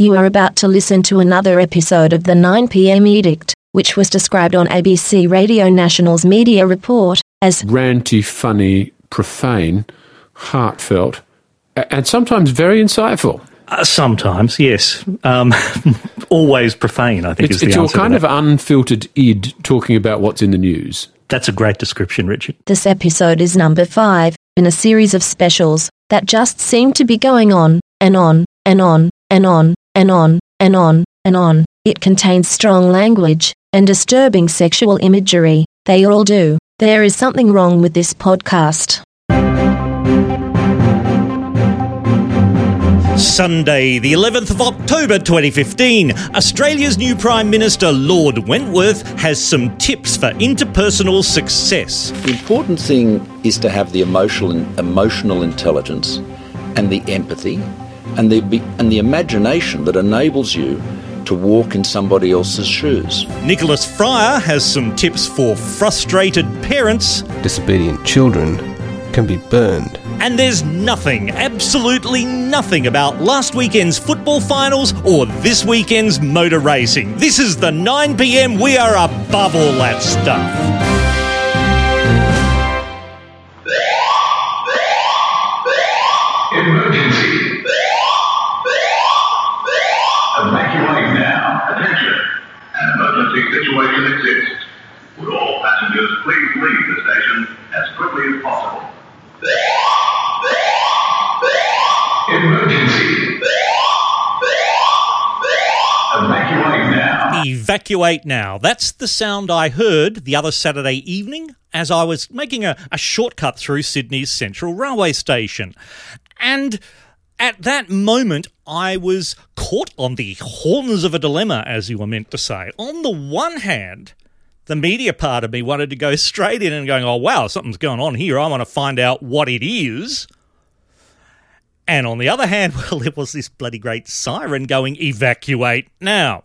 You are about to listen to another episode of the 9pm Edict, which was described on ABC Radio National's Media Report as ranty, funny, profane, heartfelt, and sometimes very insightful. Sometimes, yes. Always profane, I think, is the answer. It's your kind of unfiltered id talking about what's in the news. That's a great description, Richard. This episode is number 5 in a series of specials that just seem to be going on and on and on and on. And on, and on, and on. It contains strong language and disturbing sexual imagery. They all do. There is something wrong with this podcast. Sunday, the 11th of October 2015, Australia's new Prime Minister, Lord Wentworth, has some tips for interpersonal success. The important thing is to have the emotional intelligence and the empathy and the imagination that enables you to walk in somebody else's shoes. Nicholas Fryer has some tips for frustrated parents. Disobedient children can be burned. And there's nothing, absolutely nothing, about last weekend's football finals or this weekend's motor racing. This is the 9pm, we are above all that stuff. Evacuate now. That's the sound I heard the other Saturday evening as I was making a shortcut through Sydney's Central Railway Station. And at that moment, I was caught on the horns of a dilemma, as you were meant to say. On the one hand, the media part of me wanted to go straight in and going, oh, wow, something's going on here. I want to find out what it is. And on the other hand, well, there was this bloody great siren going, evacuate now.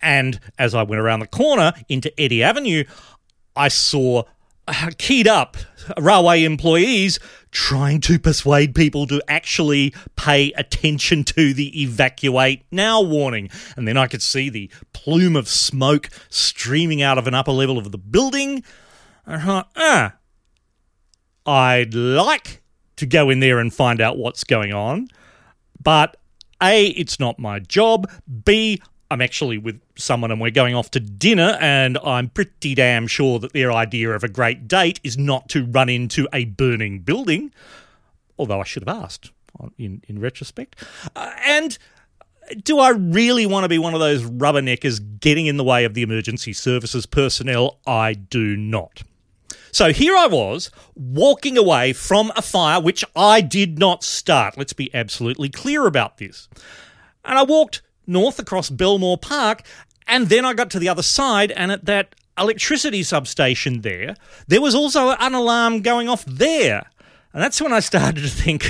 And as I went around the corner into Eddie Avenue, I saw keyed up railway employees trying to persuade people to actually pay attention to the evacuate now warning. And then I could see the plume of smoke streaming out of an upper level of the building. I thought, I'd like to go in there and find out what's going on. But A, it's not my job. B, I'm actually with someone and we're going off to dinner, and I'm pretty damn sure that their idea of a great date is not to run into a burning building, although I should have asked in retrospect. And do I really want to be one of those rubberneckers getting in the way of the emergency services personnel? I do not. So here I was, walking away from a fire which I did not start. Let's be absolutely clear about this. And I walked north across Belmore Park, and then I got to the other side, and at that electricity substation there was also an alarm going off there. And that's when I started to think,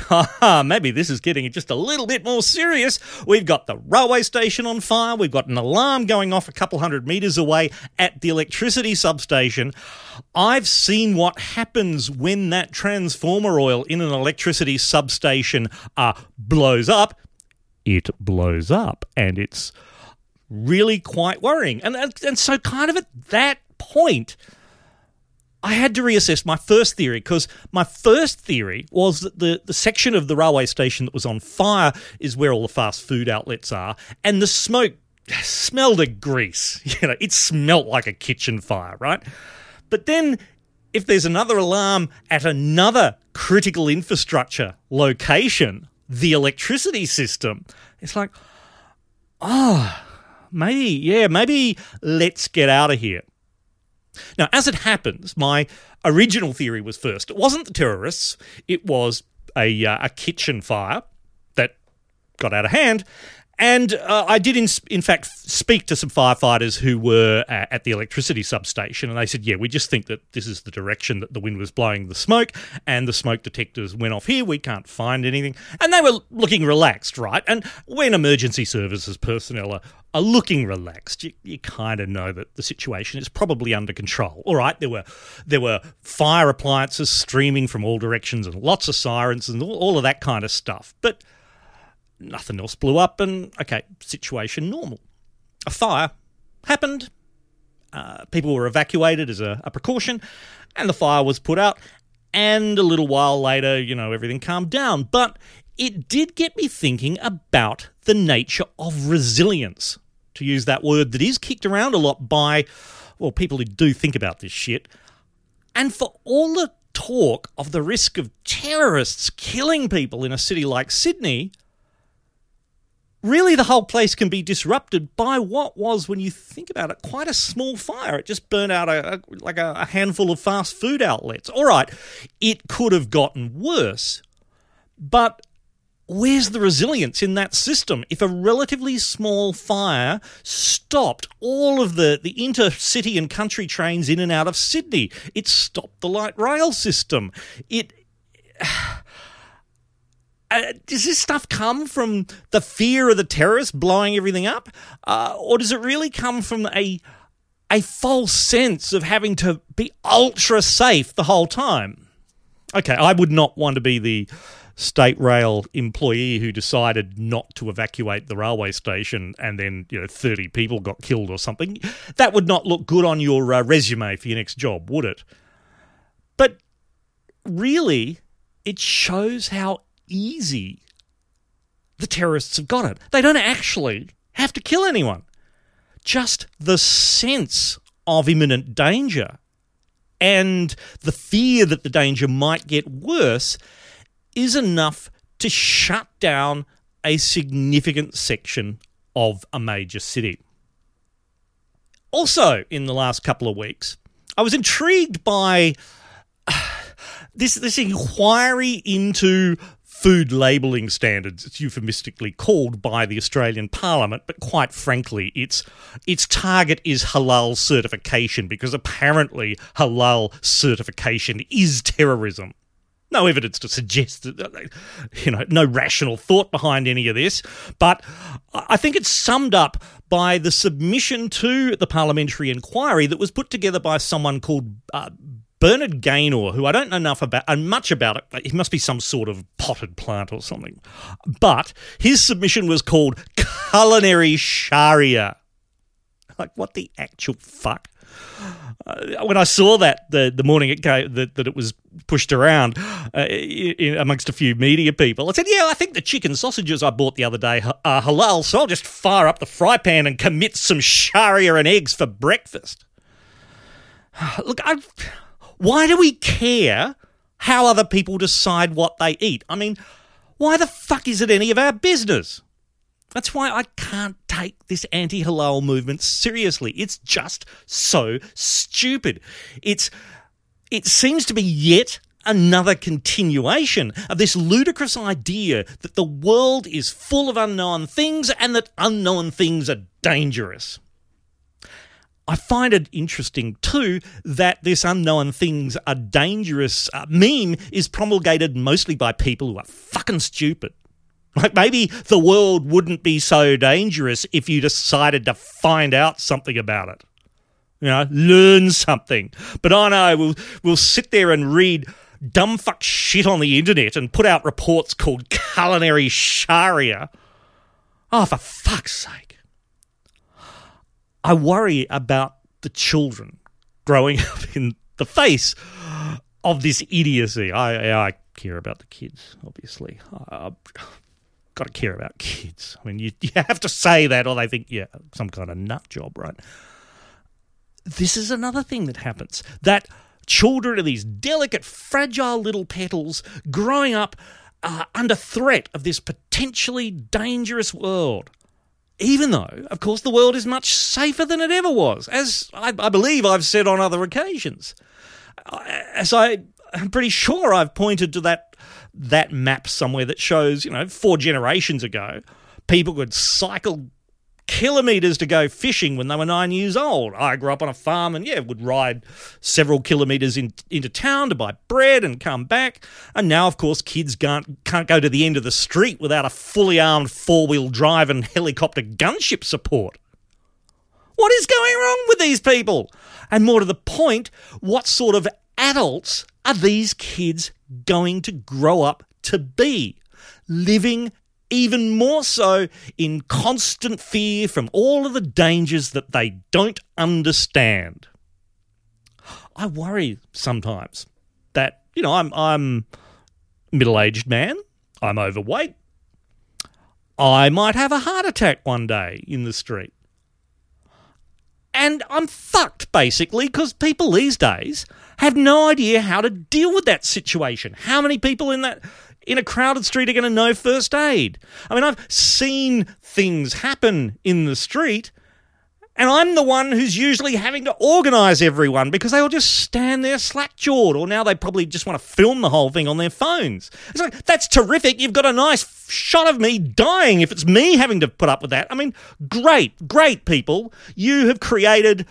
maybe this is getting just a little bit more serious. We've got the railway station on fire, we've got an alarm going off a couple hundred metres away at the electricity substation. I've seen what happens when that transformer oil in an electricity substation blows up. It blows up, and it's really quite worrying. And so kind of at that point, I had to reassess my first theory, because my first theory was that the section of the railway station that was on fire is where all the fast food outlets are, and the smoke smelled of grease. You know, it smelt like a kitchen fire, right? But then if there's another alarm at another critical infrastructure location, the electricity system, it's like, maybe let's get out of here. Now, as it happens, my original theory was first. It wasn't the terrorists. It was a kitchen fire that got out of hand. And I did, in fact, speak to some firefighters who were at the electricity substation, and they said, yeah, we just think that this is the direction that the wind was blowing the smoke, and the smoke detectors went off here. We can't find anything. And they were looking relaxed, right? And when emergency services personnel are looking relaxed, you kind of know that the situation is probably under control. All right, there were fire appliances streaming from all directions and lots of sirens and all of that kind of stuff. But Nothing else blew up and, okay, situation normal. A fire happened. People were evacuated as a precaution, and the fire was put out. And a little while later, you know, everything calmed down. But it did get me thinking about the nature of resilience, to use that word that is kicked around a lot by, well, people who do think about this shit. And for all the talk of the risk of terrorists killing people in a city like Sydney, really the whole place can be disrupted by what was, when you think about it, quite a small fire. It just burnt out a handful of fast food outlets. All right, it could have gotten worse, but where's the resilience in that system? If a relatively small fire stopped all of the intercity and country trains in and out of Sydney, it stopped the light rail system. Does this stuff come from the fear of the terrorists blowing everything up? Or does it really come from a false sense of having to be ultra safe the whole time? Okay, I would not want to be the state rail employee who decided not to evacuate the railway station and then, you know, 30 people got killed or something. That would not look good on your resume for your next job, would it? But really, it shows how easy the terrorists have got it. They don't actually have to kill anyone. Just the sense of imminent danger and the fear that the danger might get worse is enough to shut down a significant section of a major city. Also, in the last couple of weeks, I was intrigued by this inquiry into food labelling standards. It's euphemistically called by the Australian Parliament, but quite frankly, its target is halal certification, because apparently halal certification is terrorism. No evidence to suggest that, you know, no rational thought behind any of this, but I think it's summed up by the submission to the parliamentary inquiry that was put together by someone called Bernard Gaynor, who I don't know much about it, but he must be some sort of potted plant or something. But his submission was called Culinary Sharia. Like, what the actual fuck? When I saw that the morning it came, that it was pushed around amongst a few media people, I said, yeah, I think the chicken sausages I bought the other day are halal, so I'll just fire up the fry pan and commit some sharia and eggs for breakfast. Look, why do we care how other people decide what they eat? I mean, why the fuck is it any of our business? That's why I can't take this anti-halal movement seriously. It's just so stupid. It seems to be yet another continuation of this ludicrous idea that the world is full of unknown things and that unknown things are dangerous. I find it interesting, too, that this unknown things are dangerous meme is promulgated mostly by people who are fucking stupid. Like, maybe the world wouldn't be so dangerous if you decided to find out something about it. You know, learn something. But I know we'll sit there and read dumb fuck shit on the internet and put out reports called Culinary Sharia. Oh, for fuck's sake. I worry about the children growing up in the face of this idiocy. I care about the kids, obviously. I've got to care about kids. I mean, you have to say that or they think, yeah, some kind of nut job, right? This is another thing that happens, that children are these delicate, fragile little petals growing up under threat of this potentially dangerous world. Even though, of course, the world is much safer than it ever was, as I believe I've said on other occasions. I'm pretty sure I've pointed to that map somewhere that shows, you know, 4 generations ago, people could cycle kilometres to go fishing when they were 9 years old. I grew up on a farm and, yeah, would ride several kilometres into town to buy bread and come back. And now, of course, kids can't go to the end of the street without a fully armed four-wheel drive and helicopter gunship support. What is going wrong with these people? And more to the point, what sort of adults are these kids going to grow up to be? Living even more so in constant fear from all of the dangers that they don't understand. I worry sometimes that, you know, I'm a middle-aged man, I'm overweight, I might have a heart attack one day in the street. And I'm fucked, basically, because people these days have no idea how to deal with that situation. How many people in a crowded street are going to know first aid? I mean, I've seen things happen in the street, and I'm the one who's usually having to organise everyone because they all just stand there slack-jawed, or now they probably just want to film the whole thing on their phones. It's like, that's terrific. You've got a nice shot of me dying if it's me having to put up with that. I mean, great, great people. You have created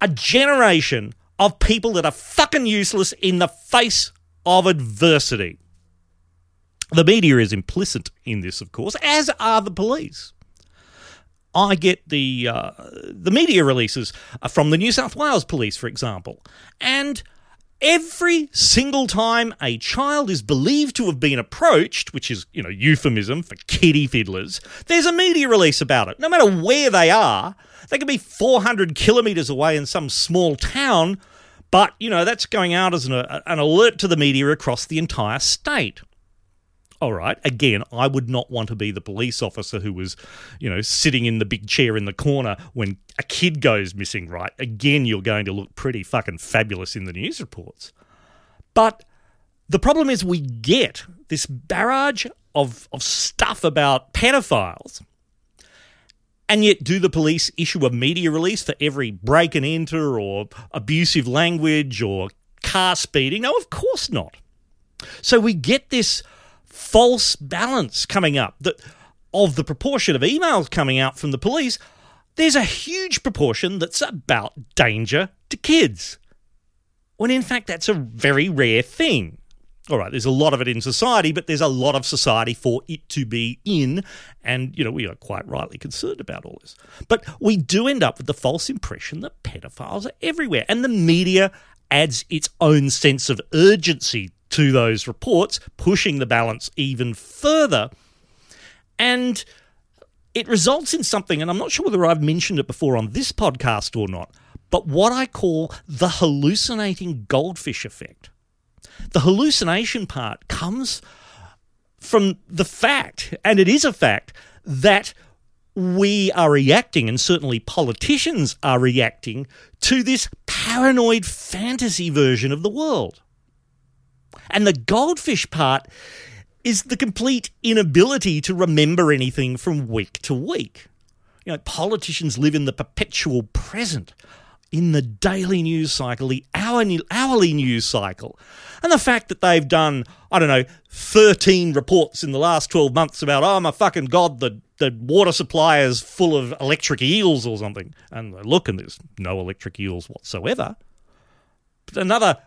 a generation of people that are fucking useless in the face of adversity. The media is implicit in this, of course, as are the police. I get the media releases from the New South Wales Police, for example. And every single time a child is believed to have been approached, which is, you know, euphemism for kiddie fiddlers, there's a media release about it. No matter where they are, they can be 400 kilometres away in some small town, but, you know, that's going out as an alert to the media across the entire state. All right, again, I would not want to be the police officer who was, you know, sitting in the big chair in the corner when a kid goes missing, right? Again, you're going to look pretty fucking fabulous in the news reports. But the problem is we get this barrage of stuff about pedophiles, and yet do the police issue a media release for every break and enter or abusive language or car speeding? No, of course not. So we get this false balance coming up that of the proportion of emails coming out from the police. There's a huge proportion that's about danger to kids, when in fact that's a very rare thing. All right, there's a lot of it in society, but there's a lot of society for it to be in, and, you know, we are quite rightly concerned about all this. But we do end up with the false impression that pedophiles are everywhere, and the media adds its own sense of urgency to those reports, pushing the balance even further. And it results in something, and I'm not sure whether I've mentioned it before on this podcast or not, but what I call the hallucinating goldfish effect. The hallucination part comes from the fact, and it is a fact, that we are reacting, and certainly politicians are reacting, to this paranoid fantasy version of the world. And the goldfish part is the complete inability to remember anything from week to week. You know, politicians live in the perpetual present, in the daily news cycle, the hourly news cycle. And the fact that they've done, 13 reports in the last 12 months about, oh, my fucking God, the water supply is full of electric eels or something. And they look and there's no electric eels whatsoever. But another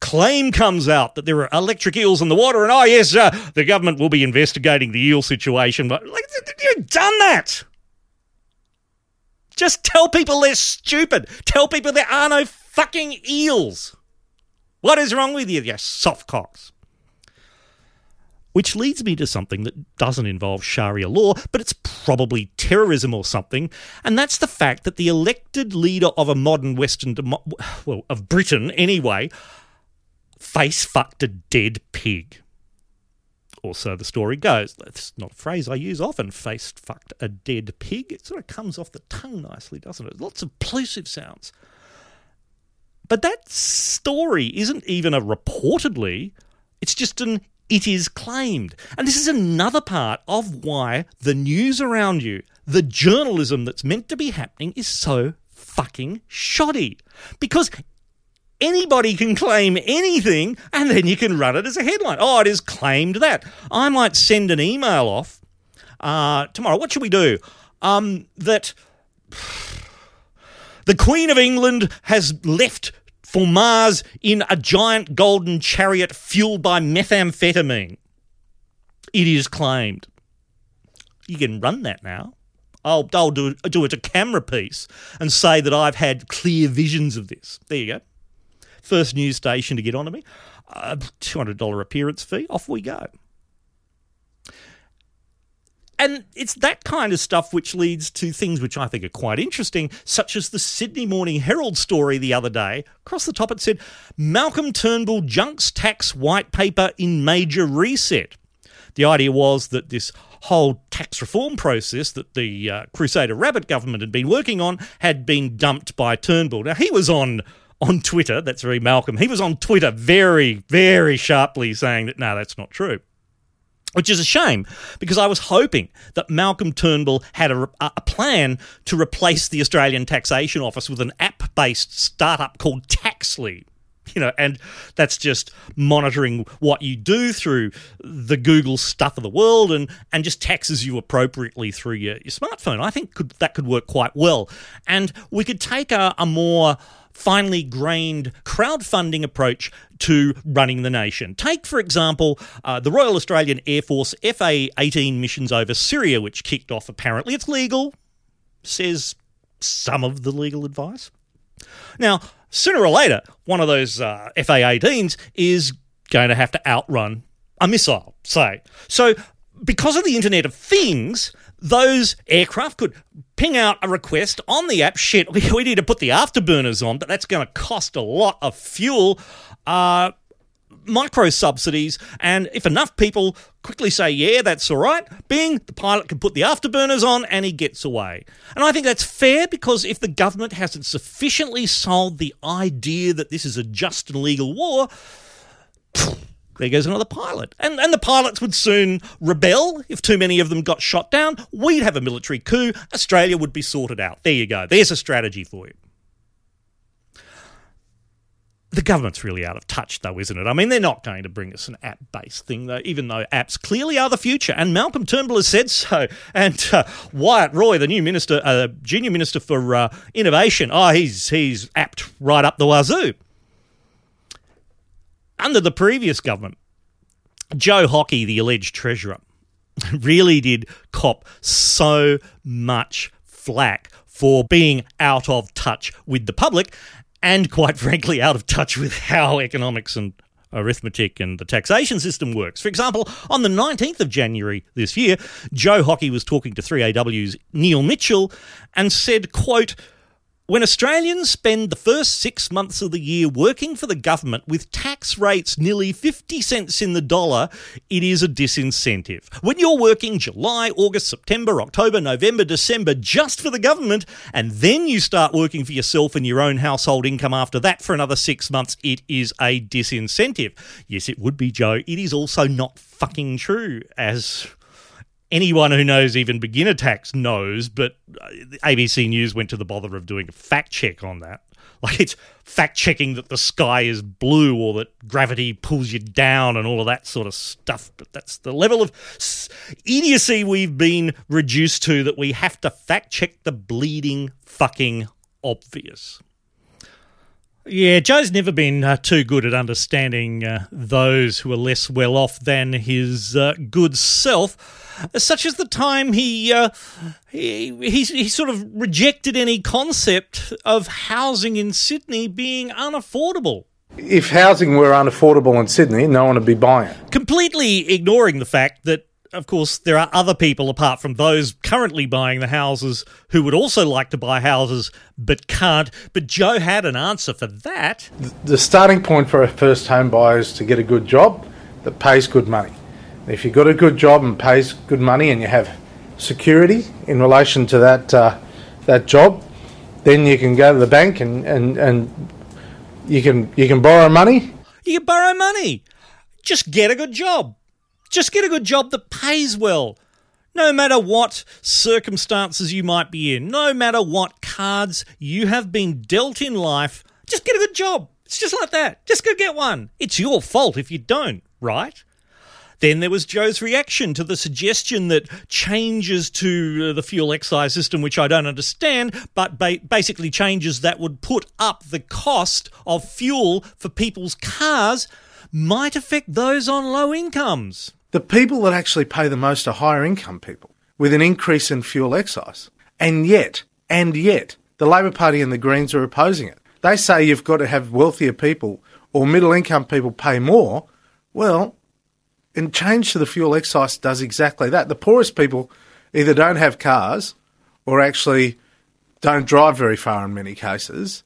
claim comes out that there are electric eels in the water, and, oh, yes, the government will be investigating the eel situation. But, like, you've done that. Just tell people they're stupid. Tell people there are no fucking eels. What is wrong with you, you softcocks? Which leads me to something that doesn't involve Sharia law, but it's probably terrorism or something, and that's the fact that the elected leader of a modern Western of Britain anyway, face fucked a dead pig. Or so the story goes. That's not a phrase I use often, face fucked a dead pig. It sort of comes off the tongue nicely, doesn't it? Lots of plosive sounds. But that story isn't even a reportedly, it's just an it is claimed. And this is another part of why the news around you, the journalism that's meant to be happening, is so fucking shoddy. Because anybody can claim anything, and then you can run it as a headline. Oh, it is claimed that. I might send an email off tomorrow. What should we do? That the Queen of England has left for Mars in a giant golden chariot fueled by methamphetamine. It is claimed. You can run that now. I'll do it as a camera piece and say that I've had clear visions of this. There you go. First news station to get onto me, $200 appearance fee, off we go. And it's that kind of stuff which leads to things which I think are quite interesting, such as the Sydney Morning Herald story the other day. Across the top it said, Malcolm Turnbull junks tax white paper in major reset. The idea was that this whole tax reform process that the Crusader Rabbit government had been working on had been dumped by Turnbull. Now, he was on Twitter, that's very Malcolm, he was on Twitter very, very sharply saying that, no, that's not true. Which is a shame, because I was hoping that Malcolm Turnbull had a plan to replace the Australian Taxation Office with an app-based startup called Taxly. You know, and that's just monitoring what you do through the Google stuff of the world and just taxes you appropriately through your smartphone. I think that could work quite well. And we could take a more finely grained crowdfunding approach to running the nation. Take, for example, the Royal Australian Air Force FA-18 missions over Syria, which kicked off apparently. It's legal, says some of the legal advice. Now, sooner or later, one of those FA-18s is going to have to outrun a missile, say. So because of the Internet of Things, those aircraft could ping out a request on the app, shit, we need to put the afterburners on, but that's going to cost a lot of fuel, micro-subsidies, and if enough people quickly say, yeah, that's all right, bing, the pilot can put the afterburners on and he gets away. And I think that's fair, because if the government hasn't sufficiently sold the idea that this is a just and legal war, there goes another pilot. And the pilots would soon rebel if too many of them got shot down. We'd have a military coup. Australia would be sorted out. There you go. There's a strategy for you. The government's really out of touch, though, isn't it? I mean, they're not going to bring us an app-based thing, though, even though apps clearly are the future. And Malcolm Turnbull has said so. And Wyatt Roy, the new minister, junior minister for innovation, he's apt right up the wazoo. Under the previous government, Joe Hockey, the alleged treasurer, really did cop so much flack for being out of touch with the public and, quite frankly, out of touch with how economics and arithmetic and the taxation system works. For example, on the 19th of January this year, Joe Hockey was talking to 3AW's Neil Mitchell and said, quote, when Australians spend the first 6 months of the year working for the government with tax rates nearly 50 cents in the dollar, it is a disincentive. When you're working July, August, September, October, November, December just for the government, and then you start working for yourself and your own household income after that for another 6 months, it is a disincentive. Yes, it would be, Joe. It is also not fucking true, as anyone who knows even beginner tax knows, but ABC News went to the bother of doing a fact check on that. Like, it's fact-checking that the sky is blue or that gravity pulls you down and all of that sort of stuff. But that's the level of idiocy we've been reduced to, that we have to fact-check the bleeding fucking obvious. Yeah, Joe's never been too good at understanding those who are less well off than his good self, such as the time he sort of rejected any concept of housing in Sydney being unaffordable. If housing were unaffordable in Sydney, no one would be buying. Completely ignoring the fact that, of course, there are other people apart from those currently buying the houses who would also like to buy houses but can't. But Joe had an answer for that. The starting point for a first home buyer is to get a good job that pays good money. If you've got a good job and pays good money and you have security in relation to that job, then you can go to the bank and you can borrow money. You can borrow money. Just get a good job. Just get a good job that pays well, no matter what circumstances you might be in, no matter what cards you have been dealt in life, just get a good job. It's just like that. Just go get one. It's your fault if you don't, right? Then there was Joe's reaction to the suggestion that changes to the fuel excise system, which I don't understand, but basically changes that would put up the cost of fuel for people's cars might affect those on low incomes. The people that actually pay the most are higher income people, with an increase in fuel excise. And yet, the Labor Party and the Greens are opposing it. They say you've got to have wealthier people or middle income people pay more. Well, and change to the fuel excise does exactly that. The poorest people either don't have cars or actually don't drive very far in many cases.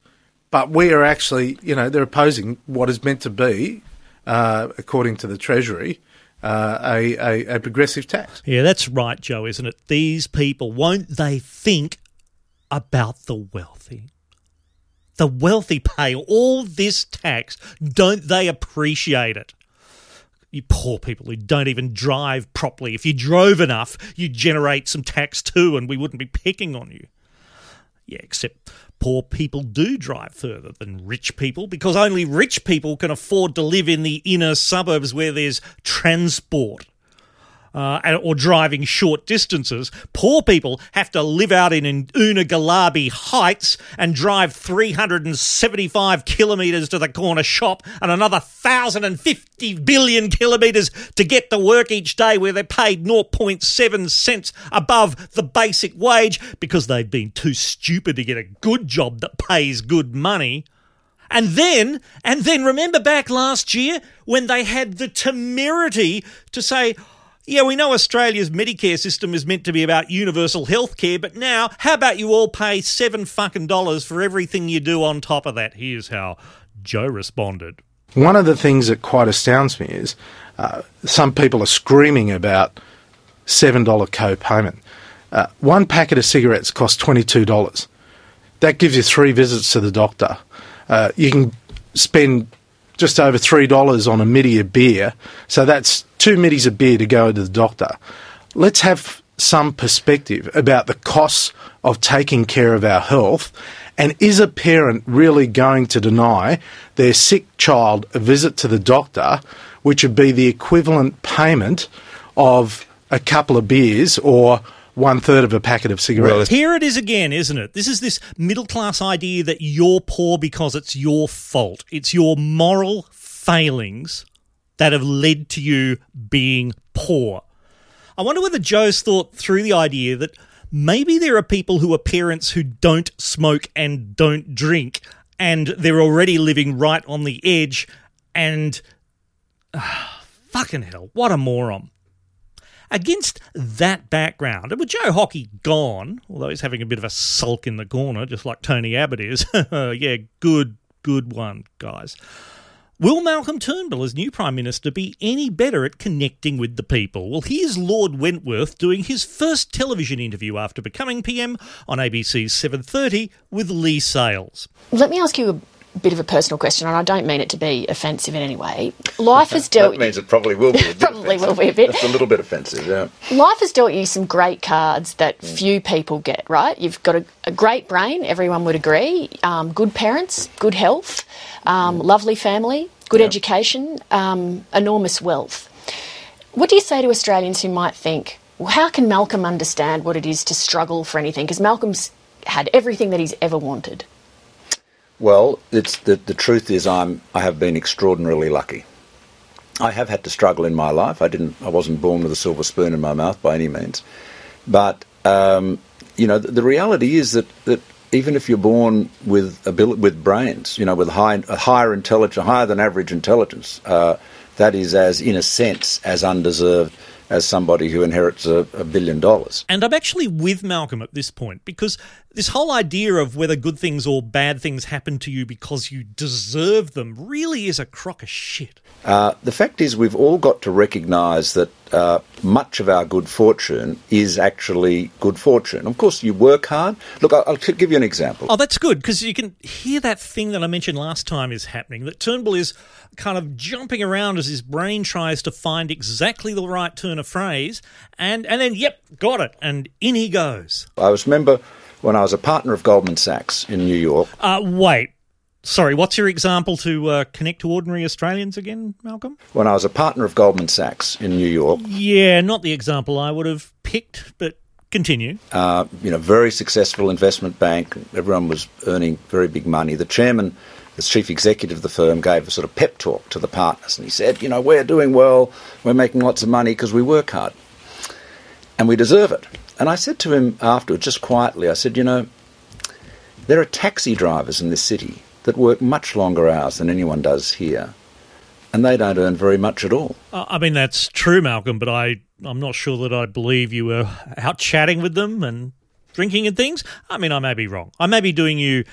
But we are actually, you know, they're opposing what is meant to be, according to the Treasury, a progressive tax. Yeah, that's right, Joe, isn't it? These people, won't they think about the wealthy? The wealthy pay all this tax. Don't they appreciate it? You poor people who don't even drive properly. If you drove enough, you'd generate some tax too, and we wouldn't be picking on you. Yeah, except poor people do drive further than rich people because only rich people can afford to live in the inner suburbs where there's transport or driving short distances. Poor people have to live out in Unagalabi Heights and drive 375 kilometres to the corner shop and another 1,050 billion kilometres to get to work each day where they're paid 0.7 cents above the basic wage because they've been too stupid to get a good job that pays good money. And then remember back last year when they had the temerity to say, yeah, we know Australia's Medicare system is meant to be about universal health care, but now how about you all pay $7 for everything you do on top of that? Here's how Joe responded. One of the things that quite astounds me is some people are screaming about $7 co-payment. One packet of cigarettes costs $22. That gives you 3 visits to the doctor. You can spend just over $3 on a middy of beer, so that's 2 middies of beer to go to the doctor. Let's have some perspective about the costs of taking care of our health, and is a parent really going to deny their sick child a visit to the doctor, which would be the equivalent payment of a couple of beers or 1/3 of a packet of cigarettes? Here it is again, isn't it? This is this middle-class idea that you're poor because it's your fault. It's your moral failings that have led to you being poor. I wonder whether Joe's thought through the idea that maybe there are people who are parents who don't smoke and don't drink, and they're already living right on the edge, and fucking hell, what a moron. Against that background, and with Joe Hockey gone, although he's having a bit of a sulk in the corner, just like Tony Abbott is, yeah, good one, guys. Will Malcolm Turnbull, as new Prime Minister, be any better at connecting with the people? Well, here's Lord Wentworth doing his first television interview after becoming PM on ABC's 7:30 with Lee Sales. Let me ask you a bit of a personal question, and I don't mean it to be offensive in any way. Life has dealt... That means it probably will be a bit probably offensive. Will be a bit. It's a little bit offensive, yeah. Life has dealt you some great cards that few people get, right? You've got a great brain, everyone would agree, good parents, good health, lovely family, good education, enormous wealth. What do you say to Australians who might think, well, how can Malcolm understand what it is to struggle for anything? Because Malcolm's had everything that he's ever wanted. Well, it's the truth is I have been extraordinarily lucky. I have had to struggle in my life. I wasn't born with a silver spoon in my mouth by any means. But you know, the reality is that even if you're born with brains, you know, with a higher intelligence, higher than average intelligence, that is as in a sense as undeserved as somebody who inherits a $1 billion. And I'm actually with Malcolm at this point, because this whole idea of whether good things or bad things happen to you because you deserve them really is a crock of shit. The fact is we've all got to recognise that much of our good fortune is actually good fortune. Of course, you work hard. Look, I'll give you an example. Oh, that's good, because you can hear that thing that I mentioned last time is happening, that Turnbull is kind of jumping around as his brain tries to find exactly the right turn of phrase, and then, yep, got it, and in he goes. I remember when I was a partner of Goldman Sachs in New York. Wait. Sorry, what's your example to connect to ordinary Australians again, Malcolm? When I was a partner of Goldman Sachs in New York. Yeah, not the example I would have picked, but continue. You know, very successful investment bank. Everyone was earning very big money. The chairman, the chief executive of the firm, gave a sort of pep talk to the partners, and he said, you know, we're doing well, we're making lots of money because we work hard and we deserve it. And I said to him afterwards, just quietly, I said, you know, there are taxi drivers in this city that work much longer hours than anyone does here, and they don't earn very much at all. I mean, that's true, Malcolm, but I I'm not sure that I believe you were out chatting with them and drinking and things. I mean, I may be wrong. I may be doing you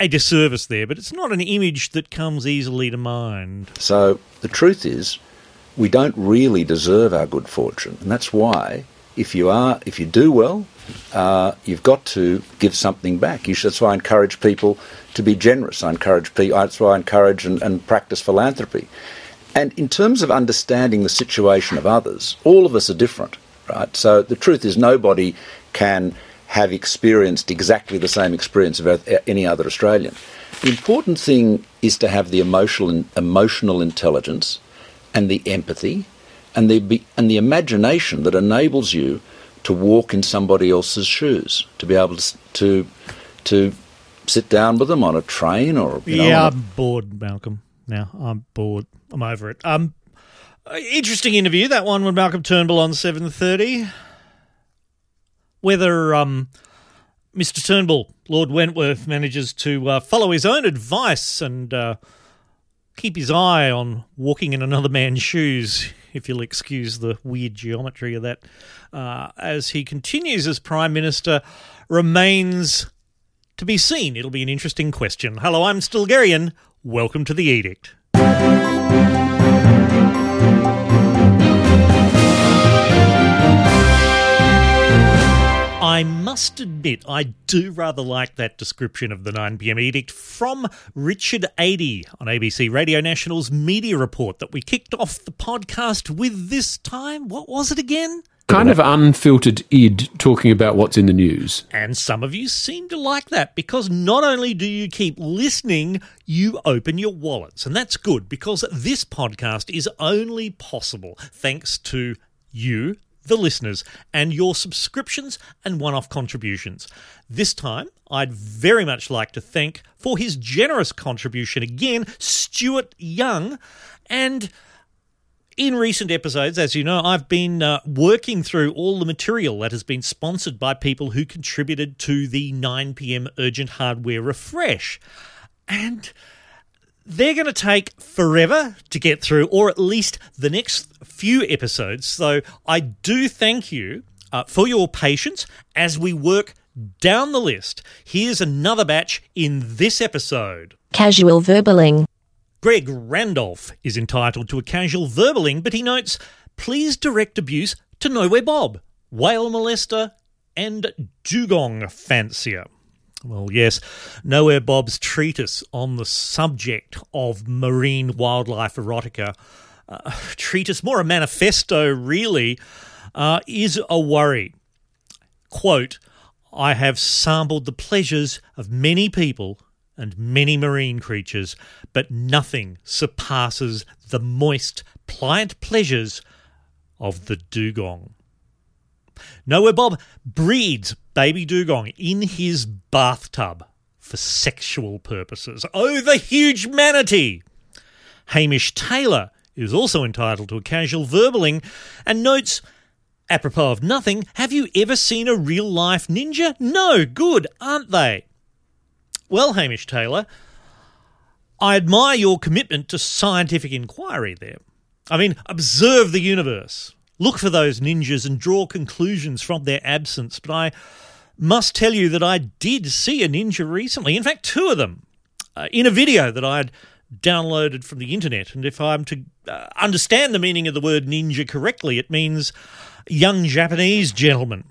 a disservice there, but it's not an image that comes easily to mind. So the truth is, we don't really deserve our good fortune, and that's why if you do well, you've got to give something back. That's why I encourage people to be generous. That's why I encourage and practice philanthropy. And in terms of understanding the situation of others, all of us are different, right? So the truth is, nobody can have experienced exactly the same experience of any other Australian. The important thing is to have the emotional intelligence and the empathy and the imagination that enables you to walk in somebody else's shoes, to be able to sit down with them on a train or... I'm bored, Malcolm. Now I'm bored. I'm over it. Interesting interview, that one with Malcolm Turnbull on 7:30. Whether Mr. Turnbull, Lord Wentworth, manages to follow his own advice and keep his eye on walking in another man's shoes, if you'll excuse the weird geometry of that, as he continues as Prime Minister, remains to be seen. It'll be an interesting question. Hello, I'm Stilgherrian. Welcome to the Edict. I must admit, I do rather like that description of the 9pm Edict from Richard Adey on ABC Radio National's Media Report that we kicked off the podcast with this time. What was it again? Kind of unfiltered id talking about what's in the news. And some of you seem to like that, because not only do you keep listening, you open your wallets. And that's good, because this podcast is only possible thanks to you, the listeners, and your subscriptions and one-off contributions. This time, I'd very much like to thank, for his generous contribution again, Stuart Young. And in recent episodes, as you know, I've been working through all the material that has been sponsored by people who contributed to the 9pm Urgent Hardware Refresh. And they're going to take forever to get through, or at least the next few episodes. So I do thank you for your patience as we work down the list. Here's another batch in this episode. Casual verbaling. Greg Randolph is entitled to a casual verbaling, but he notes, please direct abuse to Nowhere Bob, whale molester and dugong fancier. Well, yes, Nowhere Bob's treatise on the subject of marine wildlife erotica, treatise, more a manifesto really, is a worry. Quote, I have sampled the pleasures of many people and many marine creatures, but nothing surpasses the moist, pliant pleasures of the dugong. Nowhere Bob breeds baby dugong in his bathtub for sexual purposes. Oh, the huge manatee! Hamish Taylor is also entitled to a casual verbaling and notes, apropos of nothing, have you ever seen a real-life ninja? No, good, aren't they? Well, Hamish Taylor, I admire your commitment to scientific inquiry there. I mean, observe the universe. Look for those ninjas and draw conclusions from their absence. But I must tell you that I did see a ninja recently. In fact, two of them, in a video that I had downloaded from the internet. And if I'm to understand the meaning of the word ninja correctly, it means young Japanese gentleman.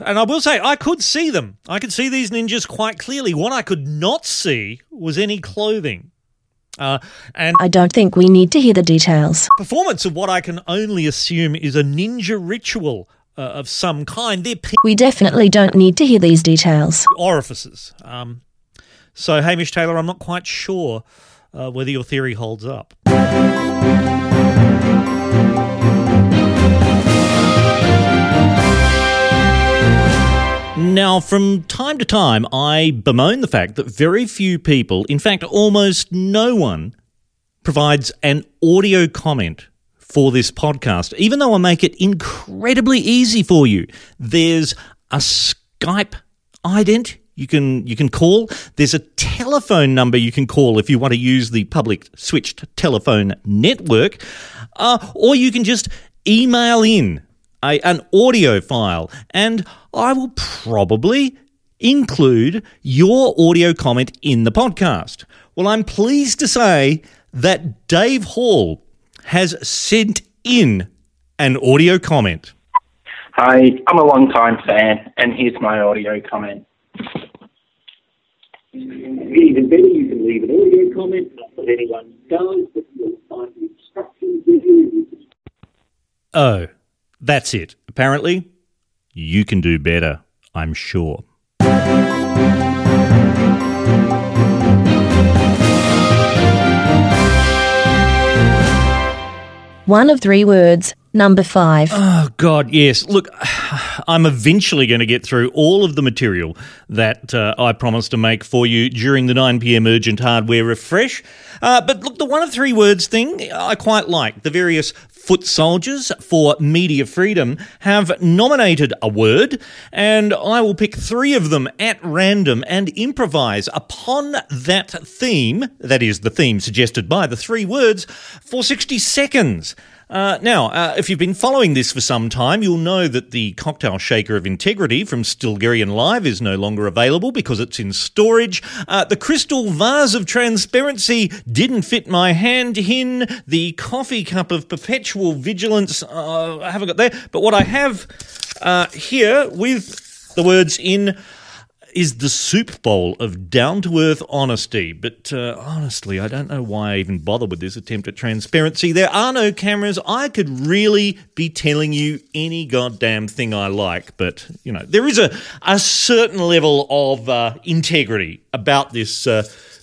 And I will say, I could see them. I could see these ninjas quite clearly. What I could not see was any clothing. And I don't think we need to hear the details. Performance of what I can only assume is a ninja ritual of some kind. We definitely don't need to hear these details. Orifices. So, Hamish Taylor, I'm not quite sure whether your theory holds up. Now, from time to time, I bemoan the fact that very few people, in fact, almost no one, provides an audio comment for this podcast, even though I make it incredibly easy for you. There's a Skype ident you can call. There's a telephone number you can call if you want to use the public switched telephone network, or you can just email in an audio file, and I will probably include your audio comment in the podcast. Well, I'm pleased to say that Dave Hall has sent in an audio comment. Hi, I'm a long-time fan, and here's my audio comment. Even better, you can leave an audio comment, not that anyone does, but you'll find the instructions with you. Oh, that's it. Apparently, you can do better, I'm sure. One of three words, number 5. Oh, God, yes. Look, I'm eventually going to get through all of the material that I promised to make for you during the 9pm Urgent Hardware Refresh. But look, the one of three words thing I quite like. The various foot soldiers for media freedom have nominated a word, and I will pick three of them at random and improvise upon that theme, that is the theme suggested by the three words, for 60 seconds. Now, if you've been following this for some time, you'll know that the cocktail shaker of integrity from Stilgherrian Live is no longer available because it's in storage. The crystal vase of transparency didn't fit my hand in. The coffee cup of perpetual vigilance, I haven't got there. But what I have here with the words in is the soup bowl of down-to-earth honesty. But honestly, I don't know why I even bother with this attempt at transparency. There are no cameras. I could really be telling you any goddamn thing I like. But, you know, there is a certain level of integrity about this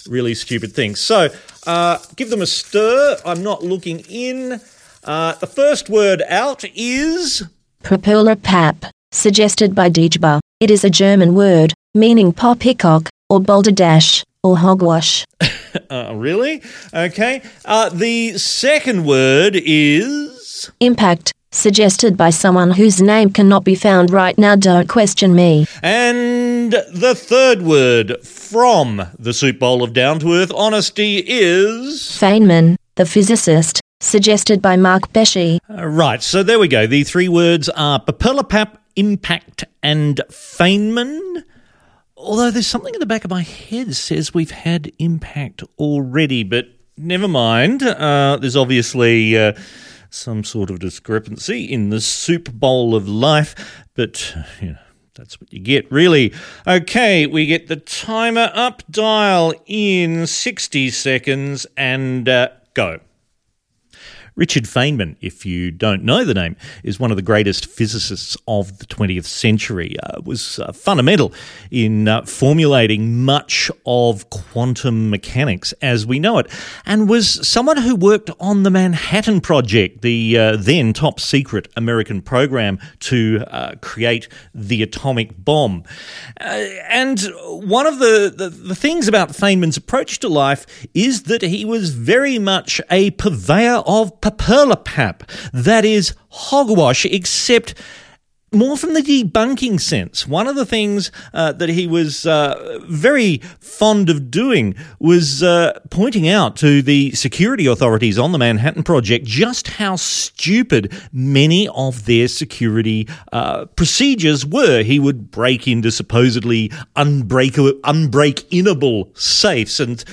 really stupid thing. So give them a stir. I'm not looking in. The first word out is... Propellerpap, suggested by Dijba. It is a German word, meaning poppycock, or balderdash, or hogwash. Really? Okay. The second word is... Impact, suggested by someone whose name cannot be found right now, don't question me. And the third word from the soup bowl of down-to-earth honesty is... Feynman, the physicist, suggested by Mark Beshi. Right, so there we go. The three words are papillapap, impact, and Feynman. Although there's something in the back of my head says we've had impact already, but never mind. There's obviously some sort of discrepancy in the soup bowl of life, but you know, that's what you get, really. Okay, we get the timer up, dial in 60 seconds, and go. Richard Feynman, if you don't know the name, is one of the greatest physicists of the 20th century. Was fundamental in formulating much of quantum mechanics as we know it, and was someone who worked on the Manhattan Project, the then top secret American program to create the atomic bomb. And one of the things about Feynman's approach to life is that he was very much a purveyor of papillapap, that is hogwash, except more from the debunking sense. One of the things that he was very fond of doing was pointing out to the security authorities on the Manhattan Project just how stupid many of their security procedures were. He would break into supposedly unbreak-inable safes and,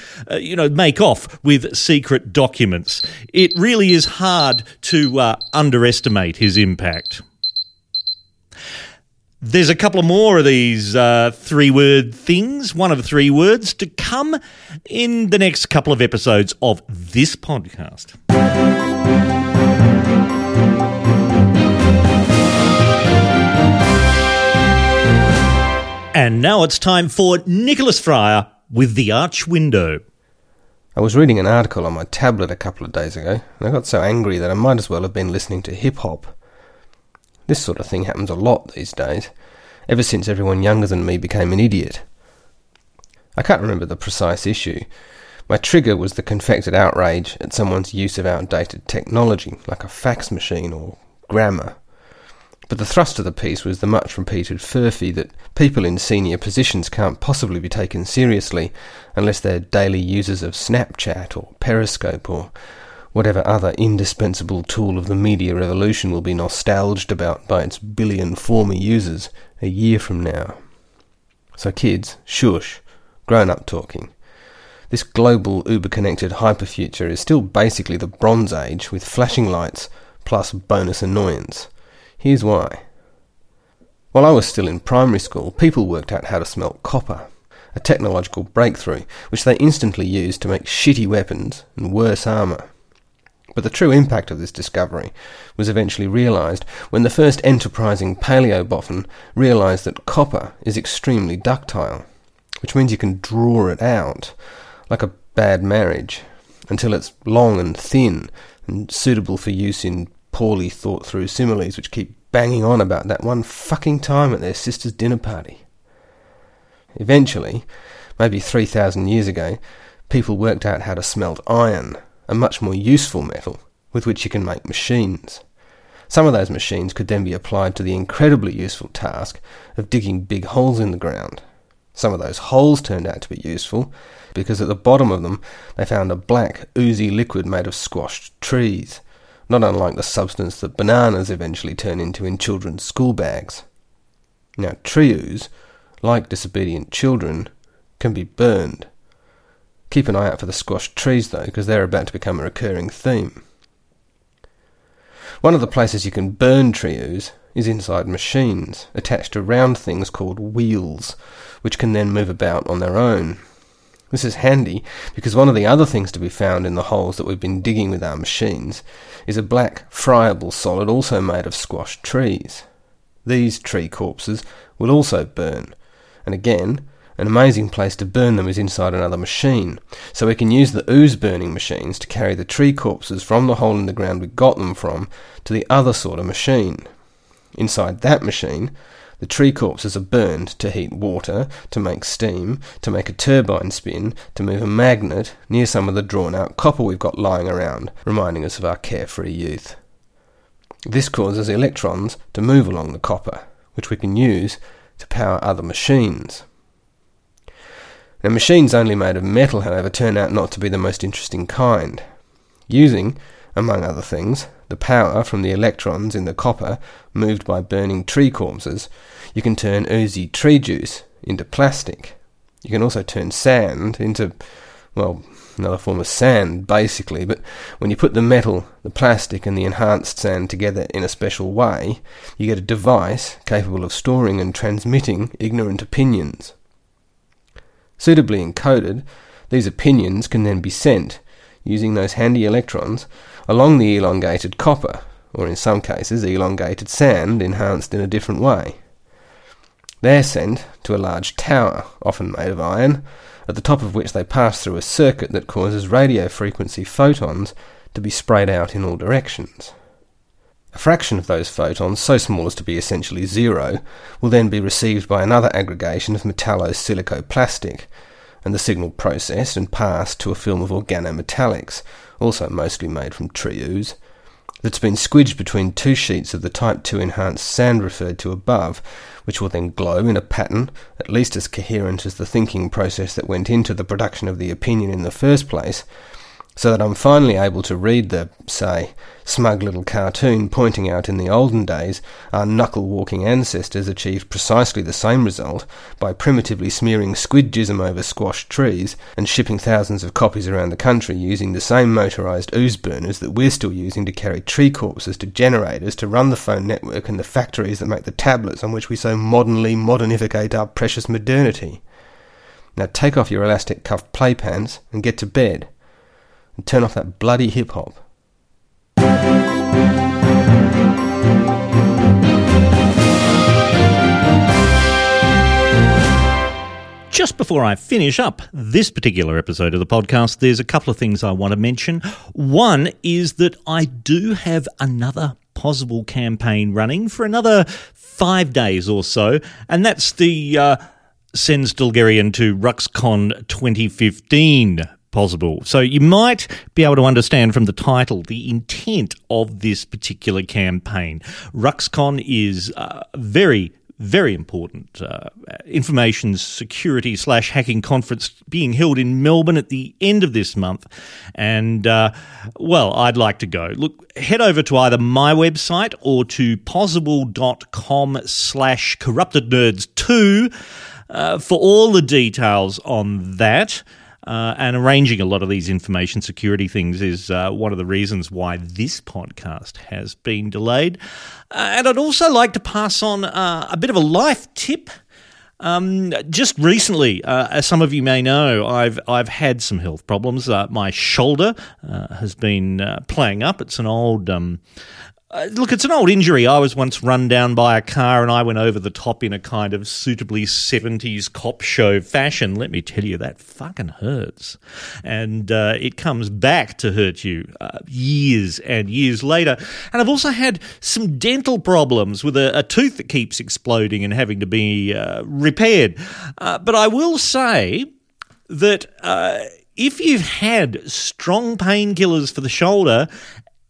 make off with secret documents. It really is hard to underestimate his impact. There's a couple more of these three-word things, one of three words, to come in the next couple of episodes of this podcast. And now it's time for Nicholas Fryer with The Arch Window. I was reading an article on my tablet a couple of days ago, and I got so angry that I might as well have been listening to hip-hop. This sort of thing happens a lot these days, ever since everyone younger than me became an idiot. I can't remember the precise issue. My trigger was the confected outrage at someone's use of outdated technology, like a fax machine or grammar. But the thrust of the piece was the much-repeated furphy that people in senior positions can't possibly be taken seriously unless they're daily users of Snapchat or Periscope or whatever other indispensable tool of the media revolution will be nostalged about by its billion former users a year from now. So kids, shush, grown-up talking. This global, uber-connected hyper-future is still basically the Bronze Age with flashing lights plus bonus annoyance. Here's why. While I was still in primary school, people worked out how to smelt copper, a technological breakthrough which they instantly used to make shitty weapons and worse armour. But the true impact of this discovery was eventually realised when the first enterprising paleoboffin realised that copper is extremely ductile, which means you can draw it out, like a bad marriage, until it's long and thin and suitable for use in poorly thought-through similes which keep banging on about that one fucking time at their sister's dinner party. Eventually, maybe 3,000 years ago, people worked out how to smelt iron, a much more useful metal with which you can make machines. Some of those machines could then be applied to the incredibly useful task of digging big holes in the ground. Some of those holes turned out to be useful because at the bottom of them they found a black, oozy liquid made of squashed trees, not unlike the substance that bananas eventually turn into in children's school bags. Now, tree ooze, like disobedient children, can be burned. Keep an eye out for the squashed trees, though, because they're about to become a recurring theme. One of the places you can burn tree ooze is inside machines, attached to round things called wheels, which can then move about on their own. This is handy because one of the other things to be found in the holes that we've been digging with our machines is a black, friable solid also made of squashed trees. These tree corpses will also burn, and again, an amazing place to burn them is inside another machine, so we can use the ooze-burning machines to carry the tree corpses from the hole in the ground we got them from to the other sort of machine. Inside that machine, the tree corpses are burned to heat water, to make steam, to make a turbine spin, to move a magnet near some of the drawn-out copper we've got lying around, reminding us of our carefree youth. This causes electrons to move along the copper, which we can use to power other machines. Now, machines only made of metal, however, turn out not to be the most interesting kind. Using, among other things, the power from the electrons in the copper moved by burning tree corpses, you can turn oozy tree juice into plastic. You can also turn sand into, well, another form of sand, basically, but when you put the metal, the plastic and the enhanced sand together in a special way, you get a device capable of storing and transmitting ignorant opinions. Suitably encoded, these opinions can then be sent, using those handy electrons, along the elongated copper, or in some cases elongated sand enhanced in a different way. They're sent to a large tower, often made of iron, at the top of which they pass through a circuit that causes radio frequency photons to be sprayed out in all directions. A fraction of those photons, so small as to be essentially zero, will then be received by another aggregation of metallo-silicoplastic, and the signal processed and passed to a film of organometallics, also mostly made from tree ooze, that's been squidged between two sheets of the type 2 enhanced sand referred to above, which will then glow in a pattern at least as coherent as the thinking process that went into the production of the opinion in the first place, so that I'm finally able to read the, say, smug little cartoon pointing out in the olden days our knuckle-walking ancestors achieved precisely the same result by primitively smearing squid jism over squashed trees and shipping thousands of copies around the country using the same motorised ooze burners that we're still using to carry tree corpses to generators to run the phone network and the factories that make the tablets on which we so modernly modernificate our precious modernity. Now take off your elastic cuffed playpants and get to bed. And turn off that bloody hip-hop. Just before I finish up this particular episode of the podcast, there's a couple of things I want to mention. One is that I do have another possible campaign running for another 5 days or so, and that's the Send Stilgherrian to RuxCon 2015 possible. So you might be able to understand from the title the intent of this particular campaign. RuxCon is very very important information security / hacking conference being held in Melbourne at the end of this month. And, well, I'd like to go. Look, head over to either my website or to possible.com/corruptednerds2 for all the details on that. And arranging a lot of these information security things is one of the reasons why this podcast has been delayed. And I'd also like to pass on a bit of a life tip. Just recently, as some of you may know, I've had some health problems. My shoulder has been playing up. It's an old... Look, it's an old injury. I was once run down by a car and I went over the top in a kind of suitably 70s cop show fashion. Let me tell you, that fucking hurts. And it comes back to hurt you years and years later. And I've also had some dental problems with a tooth that keeps exploding and having to be repaired. But I will say that if you've had strong painkillers for the shoulder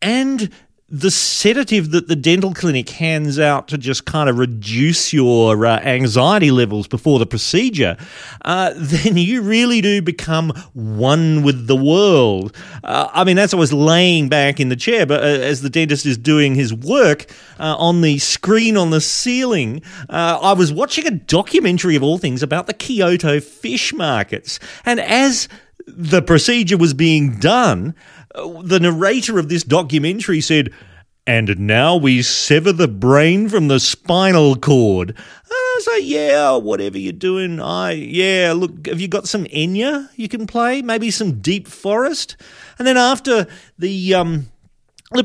and the sedative that the dental clinic hands out to just kind of reduce your anxiety levels before the procedure, then you really do become one with the world. I mean, as I was laying back in the chair, but as the dentist is doing his work on the screen on the ceiling, I was watching a documentary of all things about the Kyoto fish markets. And as the procedure was being done, the narrator of this documentary said, "And now we sever the brain from the spinal cord." And I was like, yeah, whatever you're doing, look, have you got some Enya you can play? Maybe some Deep Forest? And then after the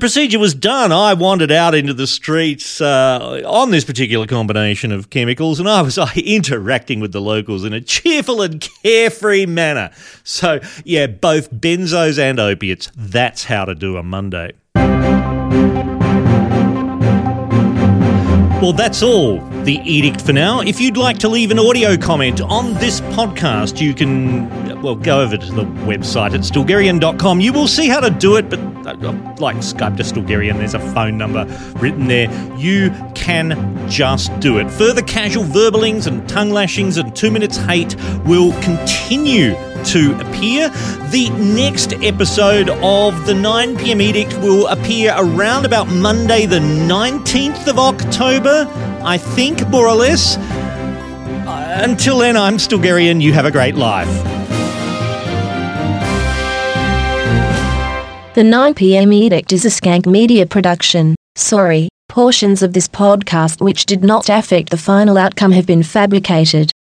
procedure was done, I wandered out into the streets on this particular combination of chemicals, and I was interacting with the locals in a cheerful and carefree manner. So, yeah, both benzos and opiates, that's how to do a Monday. Well, that's all the edict for now. If you'd like to leave an audio comment on this podcast, you can, well, go over to the website at Stilgherrian.com. You will see how to do it, but like Skype to Stilgherrian, there's a phone number written there. You can just do it. Further casual verbalings and tongue lashings and 2 minutes hate will continue to appear. The next episode of the 9pm Edict will appear around about Monday the 19th of October, I think, more or less. Until then, I'm Stilgherrian. You have a great life. The 9pm Edict is a Skank Media production. Sorry, portions of this podcast which did not affect the final outcome have been fabricated.